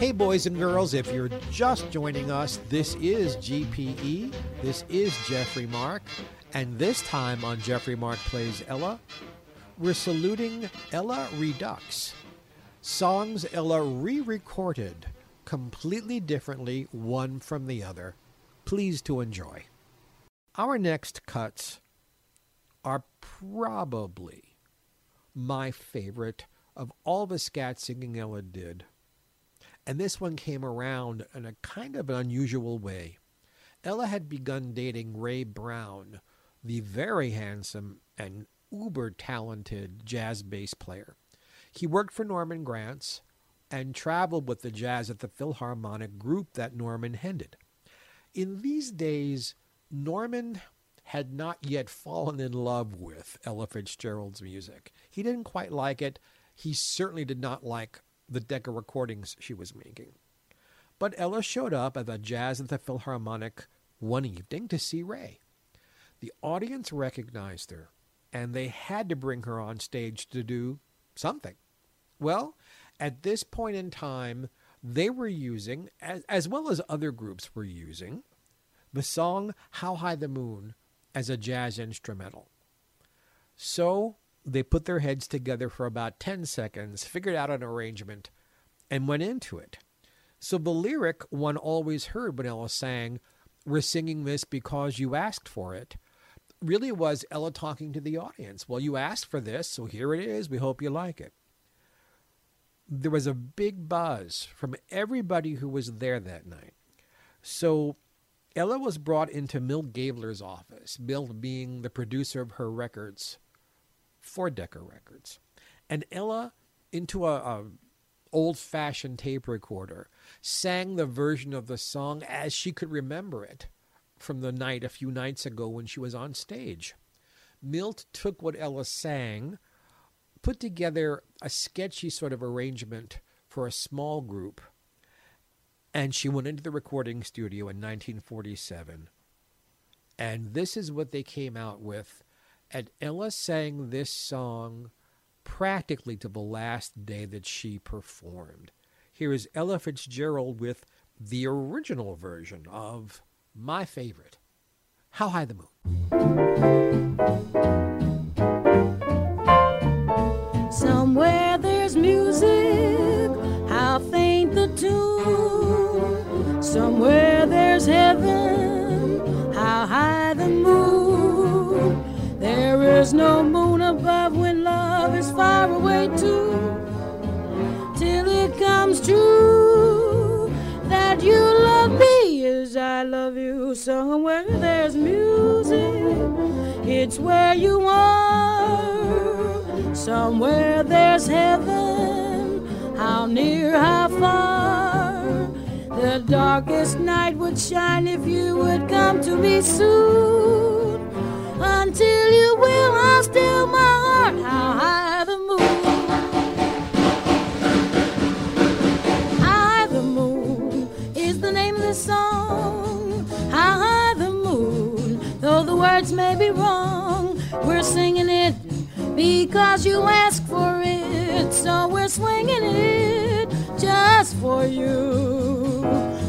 Hey, boys and girls, if you're just joining us, this is GPE, this is Jeffrey Mark, and this time on Jeffrey Mark Plays Ella, we're saluting Ella Redux, songs Ella re-recorded completely differently, one from the other. Please to enjoy. Our next cuts are probably my favorite of all the scat singing Ella did. And this one came around in a kind of an unusual way. Ella had begun dating Ray Brown, the very handsome and uber-talented jazz bass player. He worked for Norman Granz and traveled with the Jazz at the Philharmonic group that Norman headed. In these days, Norman had not yet fallen in love with Ella Fitzgerald's music. He didn't quite like it. He certainly did not like the Decker recordings she was making. But Ella showed up at the Jazz at the Philharmonic one evening to see Ray. The audience recognized her, and they had to bring her on stage to do something. Well, at this point in time, they were using, as well as other groups were using, the song How High the Moon as a jazz instrumental. So they put their heads together for about 10 seconds, figured out an arrangement, and went into it. So the lyric one always heard when Ella sang, "We're singing this because you asked for it," really was Ella talking to the audience. Well, you asked for this, so here it is. We hope you like it. There was a big buzz from everybody who was there that night. So Ella was brought into Milt Gabler's office, Milt being the producer of her records, Ford Decker Records, and Ella, into a old-fashioned tape recorder, sang the version of the song as she could remember it from the night a few nights ago when she was on stage. Milt took what Ella sang, put together a sketchy sort of arrangement for a small group, and she went into the recording studio in 1947. And this is what they came out with. And Ella sang this song practically to the last day that she performed. Here is Ella Fitzgerald with the original version of my favorite, How High the Moon. Somewhere there's music, how faint the tune. Somewhere there's heaven, how high the moon. There is no moon above when love is far away too, till it comes true that you love me as I love you. Somewhere there's music, it's where you are. Somewhere there's heaven, how near, how far. The darkest night would shine if you would come to me soon. Until you will, I'll steal my heart. How high the moon. How high the moon is the name of the song. How high the moon, though the words may be wrong. We're singing it because you asked for it. So we're swinging it just for you.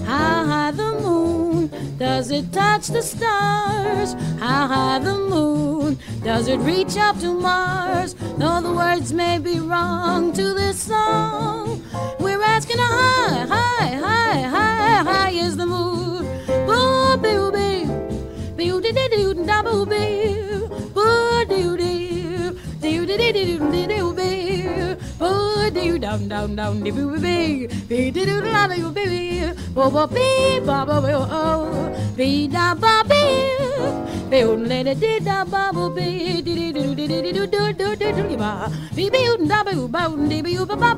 How high the moon. Does it touch the stars? How high the moon? Does it reach up to Mars? Though the words may be wrong to this song, we're asking how high, high, high, high is the moon. Boo, boo, boo, boo, dee, dee, dee, dee, double boo, boo, doo, doo, doo, dee, dee, dee, doo, boo, boo, doo, down, down, down, dee, boo, boo, boo, doo, doo, doo, boo, bo bo bee ba ba bee oh bee da ba bee bee un le de dee da ba bo bee dee dee dee dee do do do do do ba bee bee un da bee ba un dee bee ba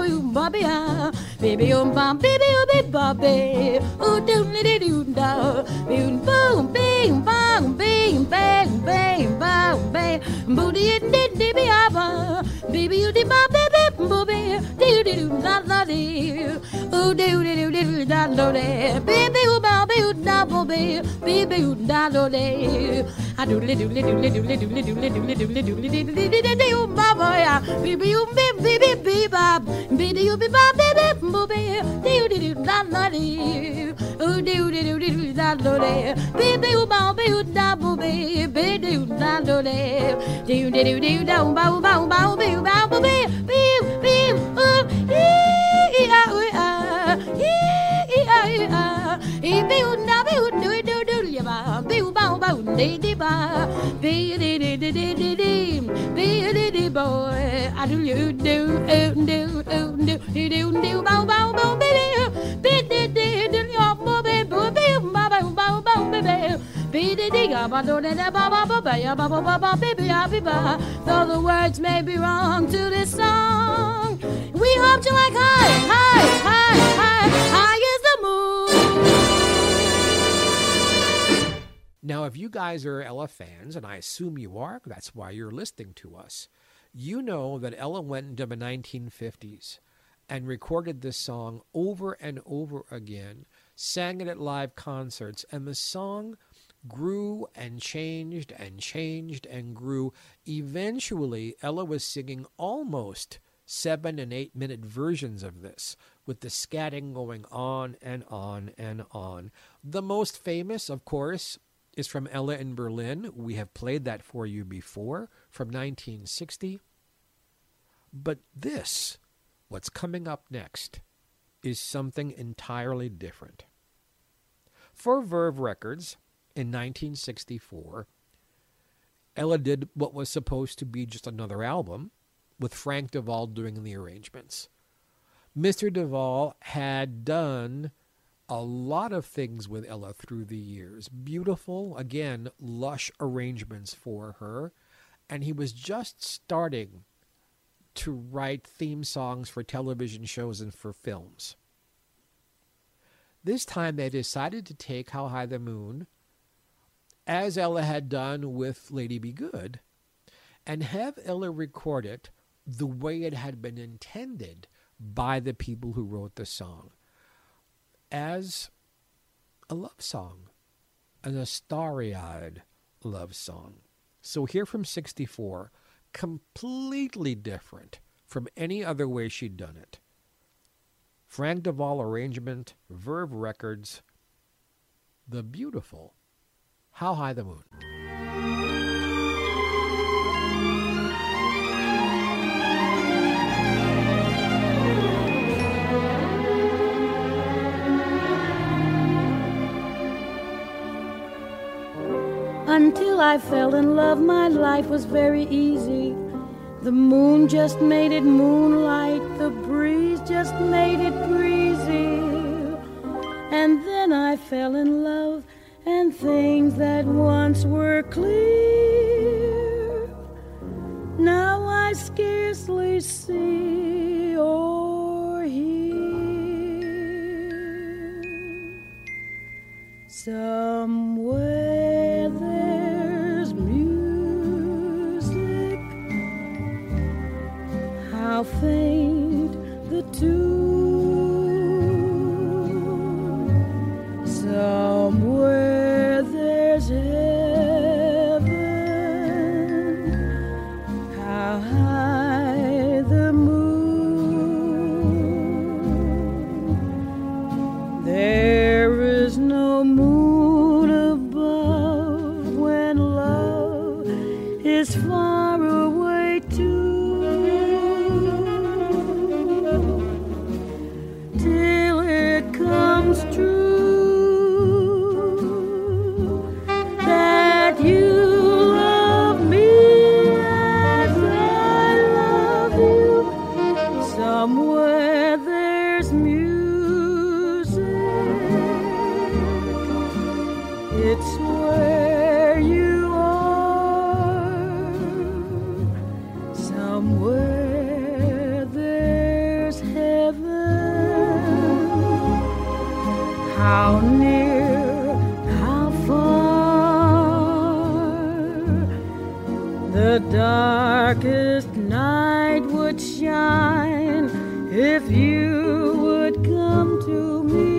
bee ah bee bee un ba bee bee ba bee oh do le de do da bee un boom bee ba bee bang bang ba bee boo dee dee bee ah ba bee bee dee ba bee boo bee dee dee da da dee oh dee da da da baby oo ba boo da bo be baby oo da da da I do little little little little little little little little little oo ba ba ya baby oo baby baby ba baby oo ba baby bo be do da da da oo do da da da baby oo ba boo da bo be baby oo da da da do da ba be ba bo be be oo ee ah Though the words may be wrong to this song, we hope you like high, high, high, high, high is the moon. Now, if you guys are Ella fans, and I assume you are, that's why you're listening to us, you know that Ella went into the 1950s and recorded this song over and over again, sang it at live concerts, and the song grew and changed and changed and grew. Eventually, Ella was singing almost 7- and 8-minute versions of this, with the scatting going on and on and on. The most famous, of course, is from Ella in Berlin. We have played that for you before, from 1960. But this, what's coming up next, is something entirely different. For Verve Records, in 1964, Ella did what was supposed to be just another album, with Frank DeVol doing the arrangements. Mr. DeVol had done a lot of things with Ella through the years. Beautiful, again, lush arrangements for her. And he was just starting to write theme songs for television shows and for films. This time they decided to take How High the Moon, as Ella had done with Lady Be Good, and have Ella record it the way it had been intended by the people who wrote the song, as a love song, as a starry-eyed love song. So here from 64, completely different from any other way she'd done it. Frank DeVol arrangement, Verve Records, the beautiful How High the Moon. Until I fell in love, my life was very easy. The moon just made it moonlight, the breeze just made it breezy. And then I fell in love, and things that once were clear, now I scarcely see or hear. Somewhere there's music, how faint the tune. Somewhere there's heaven, how high the moon. There is no moon It's where you are, somewhere there's heaven. How near, how far, the darkest night would shine if you would come to me.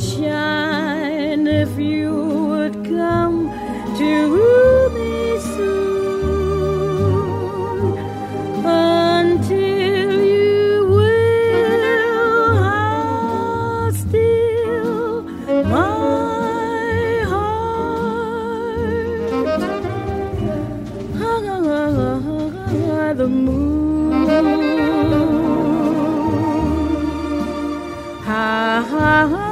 Shine if you would come to me soon. Until you will, I'll steal my heart. High the moon. High.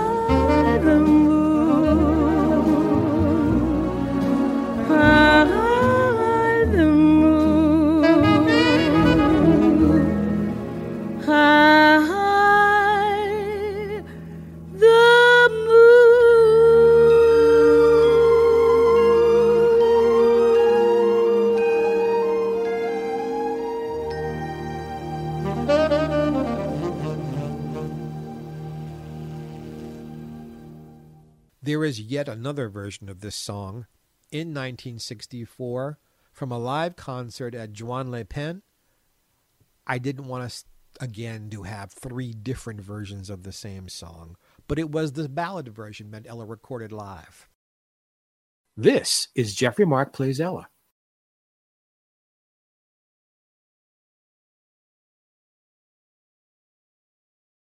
There is yet another version of this song in 1964 from a live concert at Juan Le Pen. I didn't want us again to have three different versions of the same song, but it was the ballad version that Ella recorded live. This is Jeffrey Mark Plays Ella.